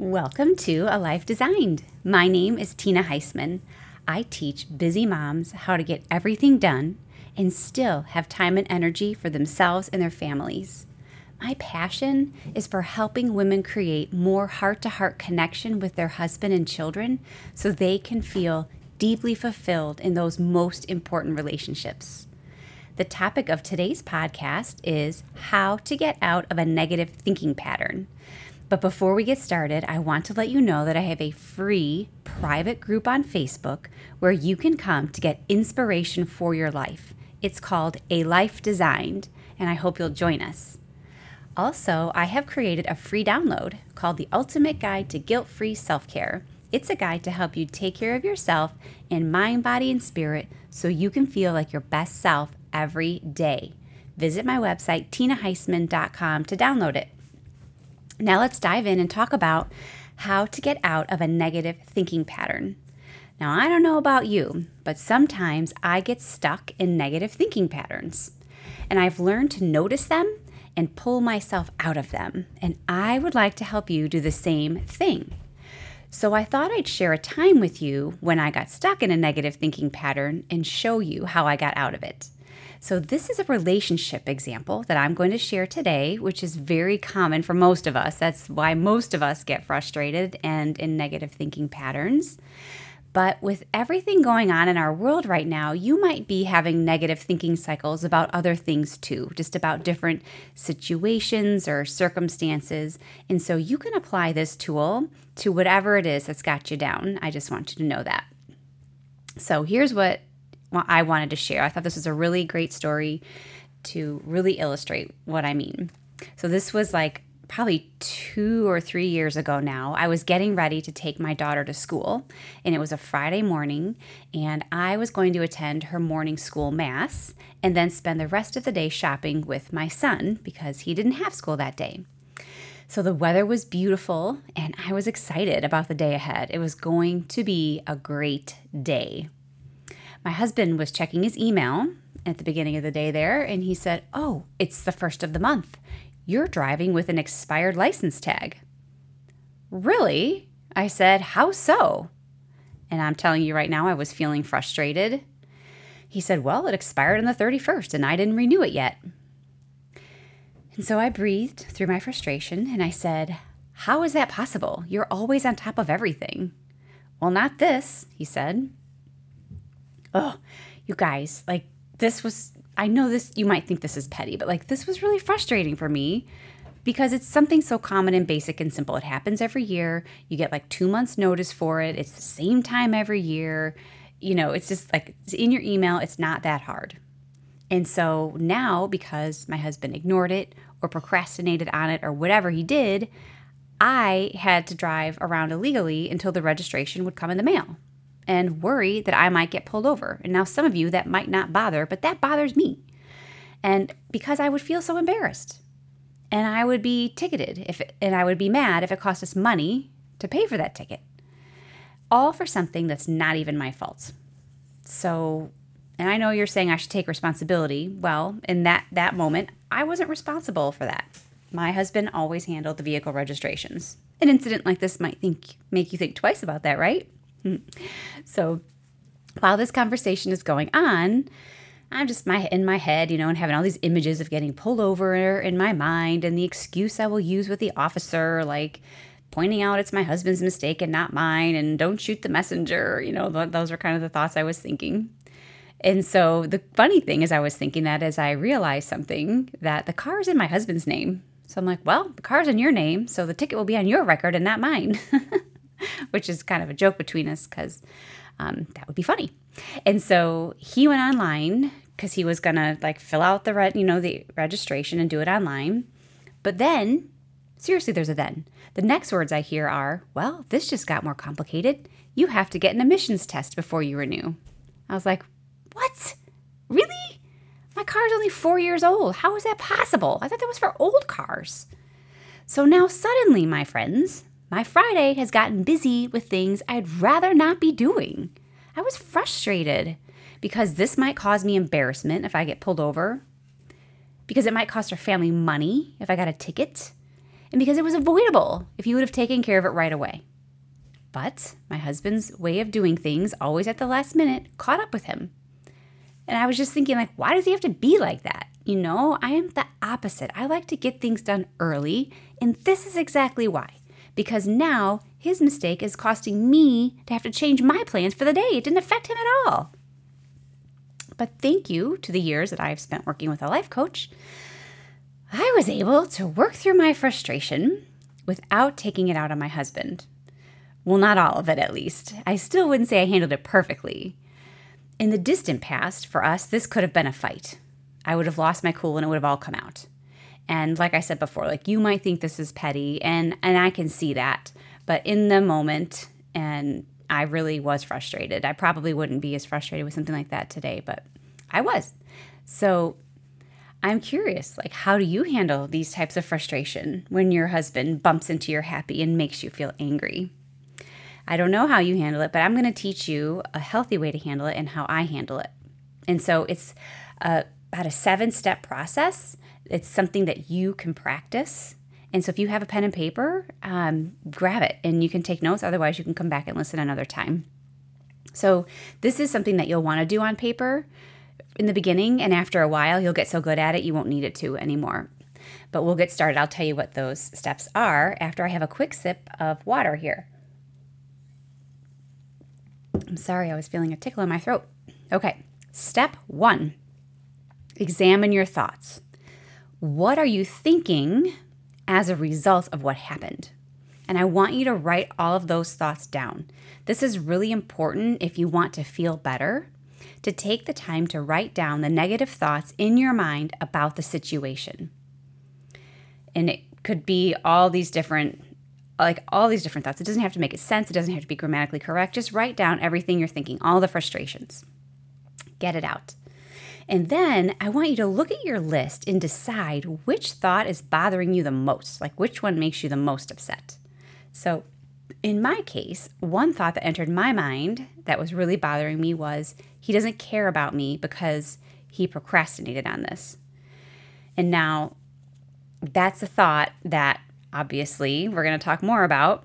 Welcome to A Life Designed. My name is Tina Heisman. I teach busy moms how to get everything done and still have time and energy for themselves and their families. My passion is for helping women create more heart-to-heart connection with their husband and children so they can feel deeply fulfilled in those most important relationships. The topic of today's podcast is how to get out of a negative thinking pattern. But before we get started, I want to let you know that I have a free private group on Facebook where you can come to get inspiration for your life. It's called A Life Designed, and I hope you'll join us. Also, I have created a free download called The Ultimate Guide to Guilt-Free Self-Care. It's a guide to help you take care of yourself in mind, body, and spirit so you can feel like your best self every day. Visit my website, tinaheisman.com, to download it. Now let's dive in and talk about how to get out of a negative thinking pattern. Now, I don't know about you, but sometimes I get stuck in negative thinking patterns, and I've learned to notice them and pull myself out of them, and I would like to help you do the same thing. So I thought I'd share a time with you when I got stuck in a negative thinking pattern and show you how I got out of it. So this is a relationship example that I'm going to share today, which is very common for most of us. That's why most of us get frustrated and in negative thinking patterns. But with everything going on in our world right now, you might be having negative thinking cycles about other things too, just about different situations or circumstances. And so you can apply this tool to whatever it is that's got you down. I just want you to know that. So here's what I wanted to share. I thought this was a really great story to really illustrate what I mean. So this was like probably 2 or 3 years ago now. I was getting ready to take my daughter to school, and it was a Friday morning, and I was going to attend her morning school mass and then spend the rest of the day shopping with my son because he didn't have school that day. So the weather was beautiful, and I was excited about the day ahead. It was going to be a great day. My husband was checking his email at the beginning of the day there, and he said, "Oh, it's the first of the month. You're driving with an expired license tag." "Really?" I said, "How so?" And I'm telling you right now, I was feeling frustrated. He said, "Well, it expired on the 31st, and I didn't renew it yet." And so I breathed through my frustration, and I said, "How is that possible? You're always on top of everything." "Well, not this," he said. Oh, you guys, like this was, I know this, you might think this is petty, but like this was really frustrating for me because it's something so common and basic and simple. It happens every year. You get like 2 months notice for it. It's the same time every year. You know, it's just like it's in your email. It's not that hard. And so now because my husband ignored it or procrastinated on it or whatever he did, I had to drive around illegally until the registration would come in the mail and worry that I might get pulled over. And now some of you, that might not bother, but that bothers me. And because I would feel so embarrassed, and I would be ticketed, and I would be mad if it cost us money to pay for that ticket. All for something that's not even my fault. So, and I know you're saying I should take responsibility. Well, in that moment, I wasn't responsible for that. My husband always handled the vehicle registrations. An incident like this might make you think twice about that, right? So while this conversation is going on, I'm just in my head, you know, and having all these images of getting pulled over in my mind and the excuse I will use with the officer, like pointing out it's my husband's mistake and not mine and don't shoot the messenger. You know, those were kind of the thoughts I was thinking. And so the funny thing is I was thinking that as I realized something, that the car is in my husband's name. So I'm like, well, the car's in your name, so the ticket will be on your record and not mine. Which is kind of a joke between us because that would be funny. And so he went online because he was going to like fill out the registration and do it online. But then, seriously, there's a then. The next words I hear are, "Well, this just got more complicated. You have to get an emissions test before you renew." I was like, "What? Really? My car's only 4 years old. How is that possible? I thought that was for old cars." So now suddenly, my friends, my Friday has gotten busy with things I'd rather not be doing. I was frustrated because this might cause me embarrassment if I get pulled over, because it might cost our family money if I got a ticket, and because it was avoidable if he would have taken care of it right away. But my husband's way of doing things, always at the last minute, caught up with him. And I was just thinking, like, why does he have to be like that? You know, I am the opposite. I like to get things done early, and this is exactly why. Because now his mistake is costing me to have to change my plans for the day. It didn't affect him at all. But thank you to the years that I've spent working with a life coach, I was able to work through my frustration without taking it out on my husband. Well, not all of it, at least. I still wouldn't say I handled it perfectly. In the distant past, for us, this could have been a fight. I would have lost my cool and it would have all come out. And like I said before, like, you might think this is petty, and I can see that. But in the moment, and I really was frustrated. I probably wouldn't be as frustrated with something like that today, but I was. So I'm curious, like, how do you handle these types of frustration when your husband bumps into your happy and makes you feel angry? I don't know how you handle it, but I'm going to teach you a healthy way to handle it and how I handle it. And so it's about a 7-step process. It's something that you can practice. And so if you have a pen and paper, grab it and you can take notes. Otherwise, you can come back and listen another time. So this is something that you'll want to do on paper in the beginning. And after a while, you'll get so good at it, you won't need it to anymore. But we'll get started. I'll tell you what those steps are after I have a quick sip of water here. I'm sorry, I was feeling a tickle in my throat. Okay, step 1, examine your thoughts. What are you thinking as a result of what happened? And I want you to write all of those thoughts down. This is really important if you want to feel better, to take the time to write down the negative thoughts in your mind about the situation. And it could be all these different thoughts. It doesn't have to make sense. It doesn't have to be grammatically correct. Just write down everything you're thinking, all the frustrations. Get it out. And then I want you to look at your list and decide which thought is bothering you the most, like which one makes you the most upset. So in my case, one thought that entered my mind that was really bothering me was, he doesn't care about me because he procrastinated on this. And now that's a thought that obviously we're going to talk more about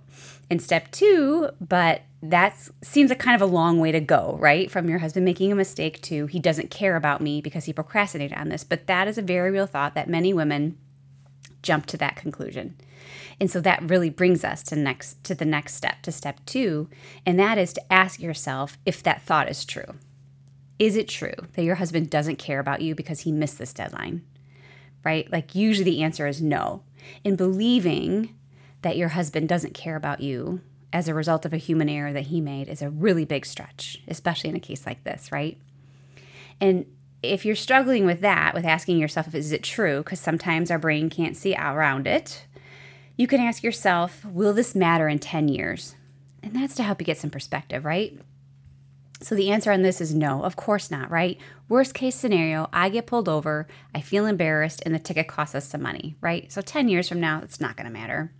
in step 2, but that seems like kind of a long way to go, right? From your husband making a mistake to he doesn't care about me because he procrastinated on this. But that is a very real thought that many women jump to that conclusion. And so that really brings us to the next step, to step 2, and that is to ask yourself if that thought is true. Is it true that your husband doesn't care about you because he missed this deadline? Right? Like, usually the answer is no. In believing that your husband doesn't care about you as a result of a human error that he made is a really big stretch, especially in a case like this, right? And if you're struggling with that, with asking yourself if is it true, because sometimes our brain can't see around it, you can ask yourself, will this matter in 10 years? And that's to help you get some perspective, right? So the answer on this is no, of course not, right? Worst case scenario, I get pulled over, I feel embarrassed, and the ticket costs us some money, right? So 10 years from now, it's not going to matter.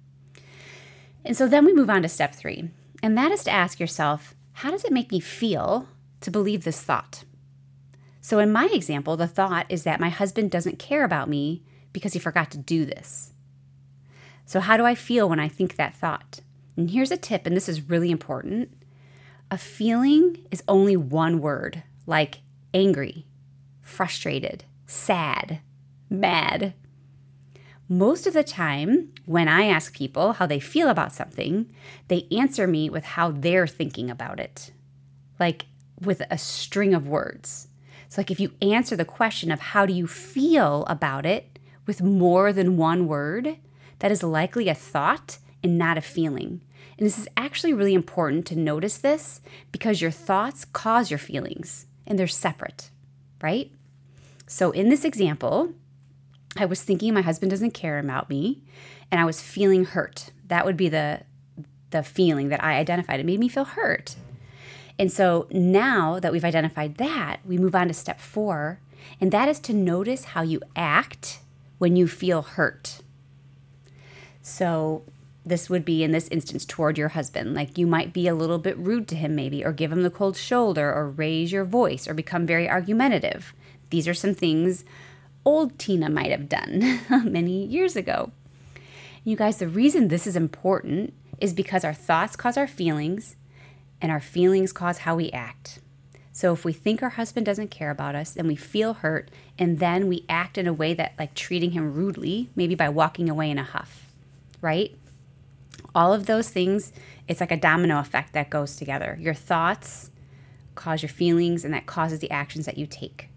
And so then we move on to step 3, and that is to ask yourself, how does it make me feel to believe this thought? So in my example, the thought is that my husband doesn't care about me because he forgot to do this. So how do I feel when I think that thought? And here's a tip, and this is really important. A feeling is only one word, like angry, frustrated, sad, mad. Most of the time, when I ask people how they feel about something, they answer me with how they're thinking about it, like with a string of words. So like if you answer the question of how do you feel about it with more than one word, that is likely a thought and not a feeling. And this is actually really important to notice this because your thoughts cause your feelings and they're separate, right? So in this example, I was thinking my husband doesn't care about me and I was feeling hurt. That would be the feeling that I identified. It made me feel hurt. And so now that we've identified that, we move on to step 4, and that is to notice how you act when you feel hurt. So this would be, in this instance, toward your husband. Like you might be a little bit rude to him maybe, or give him the cold shoulder, or raise your voice, or become very argumentative. These are some things old Tina might have done many years ago. You guys, the reason this is important is because our thoughts cause our feelings, and our feelings cause how we act. So if we think our husband doesn't care about us, then we feel hurt, and then we act in a way that, like treating him rudely, maybe by walking away in a huff, right? All of those things, it's like a domino effect that goes together. Your thoughts cause your feelings, and that causes the actions that you take.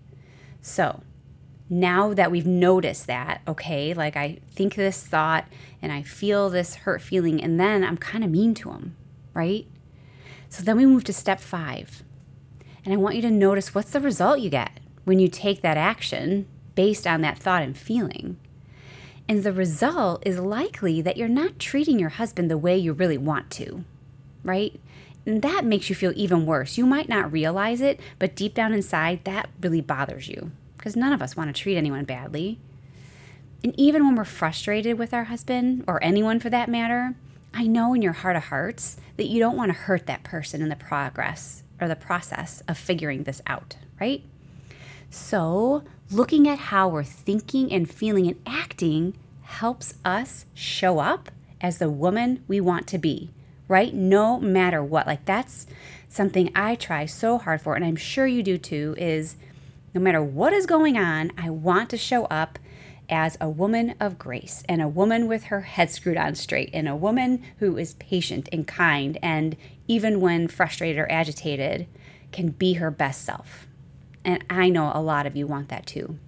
So now that we've noticed that, okay, like I think this thought, and I feel this hurt feeling, and then I'm kind of mean to him, right? So then we move to step 5. And I want you to notice what's the result you get when you take that action based on that thought and feeling. And the result is likely that you're not treating your husband the way you really want to, right? And that makes you feel even worse. You might not realize it, but deep down inside, that really bothers you, because none of us want to treat anyone badly. And even when we're frustrated with our husband, or anyone for that matter, I know in your heart of hearts that you don't want to hurt that person in the progress or the process of figuring this out, right? So looking at how we're thinking and feeling and acting helps us show up as the woman we want to be, right? No matter what. Like, that's something I try so hard for, and I'm sure you do too, is no matter what is going on, I want to show up as a woman of grace, and a woman with her head screwed on straight, and a woman who is patient and kind, and even when frustrated or agitated, can be her best self. And I know a lot of you want that too.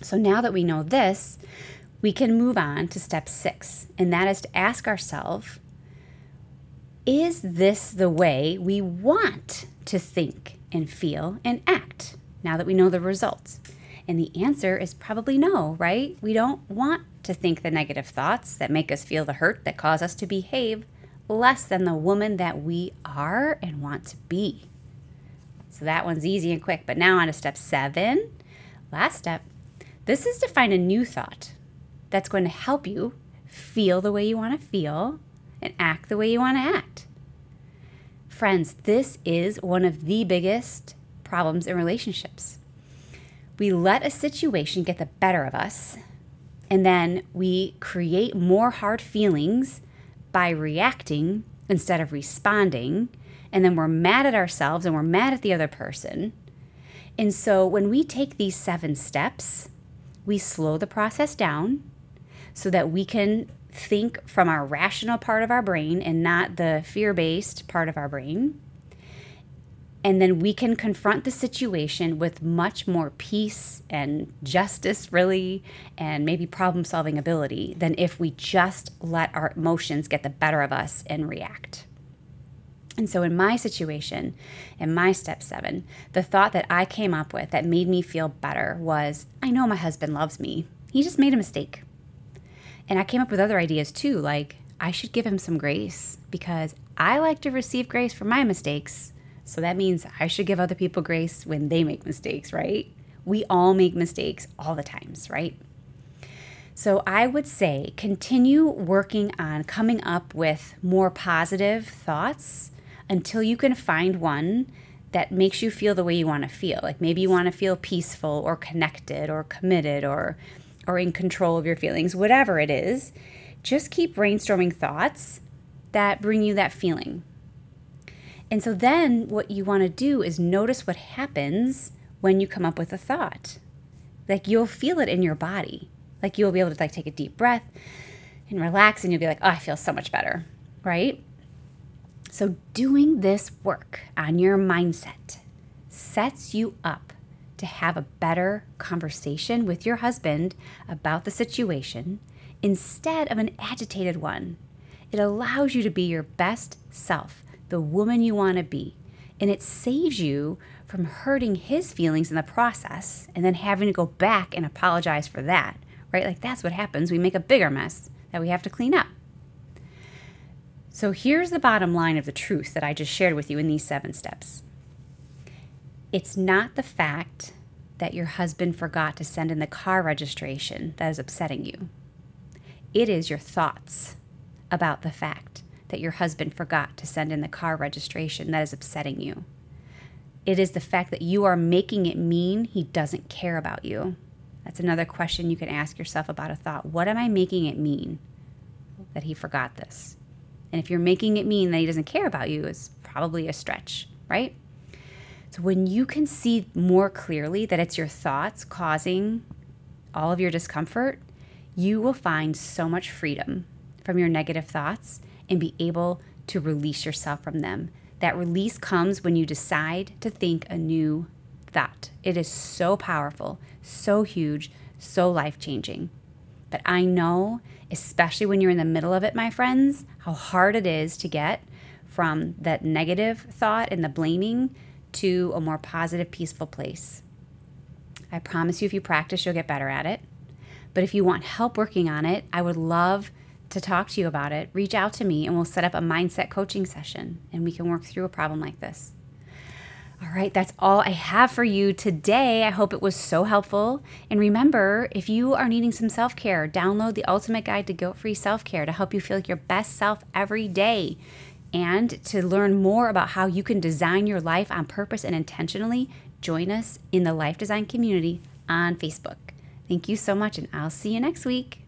So now that we know this, we can move on to step 6, and that is to ask ourselves, is this the way we want to think and feel and act, now that we know the results? And the answer is probably no, right? We don't want to think the negative thoughts that make us feel the hurt, that cause us to behave less than the woman that we are and want to be. So that one's easy and quick. But now on to step 7, last step. This is to find a new thought that's going to help you feel the way you want to feel and act the way you want to act. Friends, this is one of the biggest problems in relationships. We let a situation get the better of us, and then we create more hard feelings by reacting instead of responding, and then we're mad at ourselves and we're mad at the other person. And so when we take these 7 steps, we slow the process down so that we can think from our rational part of our brain and not the fear-based part of our brain. And then we can confront the situation with much more peace and justice, really, and maybe problem-solving ability than if we just let our emotions get the better of us and react. And so in my situation, in my step 7, the thought that I came up with that made me feel better was, I know my husband loves me. He just made a mistake. And I came up with other ideas too, like I should give him some grace because I like to receive grace for my mistakes. So that means I should give other people grace when they make mistakes, right? We all make mistakes all the times, right? So I would say continue working on coming up with more positive thoughts until you can find one that makes you feel the way you want to feel. Like maybe you want to feel peaceful or connected or committed or in control of your feelings, whatever it is. Just keep brainstorming thoughts that bring you that feeling. And so then what you want to do is notice what happens when you come up with a thought. Like you'll feel it in your body. Like you'll be able to like take a deep breath and relax, and you'll be like, oh, I feel so much better, right? So doing this work on your mindset sets you up to have a better conversation with your husband about the situation instead of an agitated one. It allows you to be your best self, the woman you want to be, and it saves you from hurting his feelings in the process and then having to go back and apologize for that, right? Like that's what happens. We make a bigger mess that we have to clean up. So here's the bottom line of the truth that I just shared with you in these 7 steps. It's not the fact that your husband forgot to send in the car registration that is upsetting you. It is your thoughts about the fact that your husband forgot to send in the car registration that is upsetting you. It is the fact that you are making it mean he doesn't care about you. That's another question you can ask yourself about a thought. What am I making it mean? that he forgot this. And if you're making it mean that he doesn't care about you, it's probably a stretch, right? So when you can see more clearly that it's your thoughts causing all of your discomfort, you will find so much freedom from your negative thoughts and be able to release yourself from them. That release comes when you decide to think a new thought. It is so powerful, so huge, so life-changing. But I know, especially when you're in the middle of it, my friends, how hard it is to get from that negative thought and the blaming to a more positive, peaceful place. I promise you, if you practice, you'll get better at it. But if you want help working on it, I would love to talk to you about it. Reach out to me and we'll set up a mindset coaching session and we can work through a problem like this. All right, that's all I have for you today. I hope it was so helpful. And remember, if you are needing some self-care, download The Ultimate Guide to Guilt-Free Self-Care to help you feel like your best self every day. And to learn more about how you can design your life on purpose and intentionally, join us in the Life Design Community on Facebook. Thank you so much, and I'll see you next week.